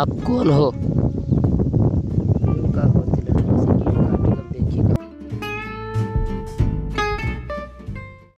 आप कौन हो?